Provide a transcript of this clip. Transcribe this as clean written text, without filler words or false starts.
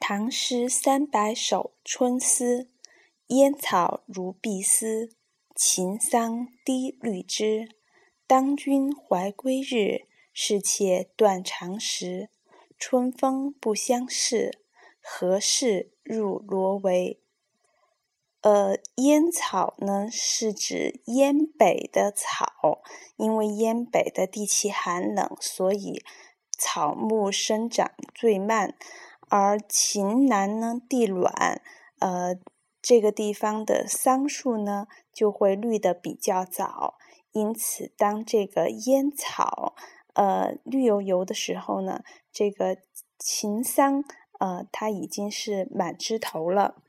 唐诗三百首·春思。烟草如碧丝，秦桑低绿枝。当君怀归日，是妾断肠时。春风不相识，何事入罗围？烟草呢，是指燕北的草，因为燕北的地气寒冷，所以草木生长最慢。而秦南呢，地暖，这个地方的桑树呢，就会绿得比较早，因此当这个烟草绿油油的时候呢，这个秦桑它已经是满枝头了。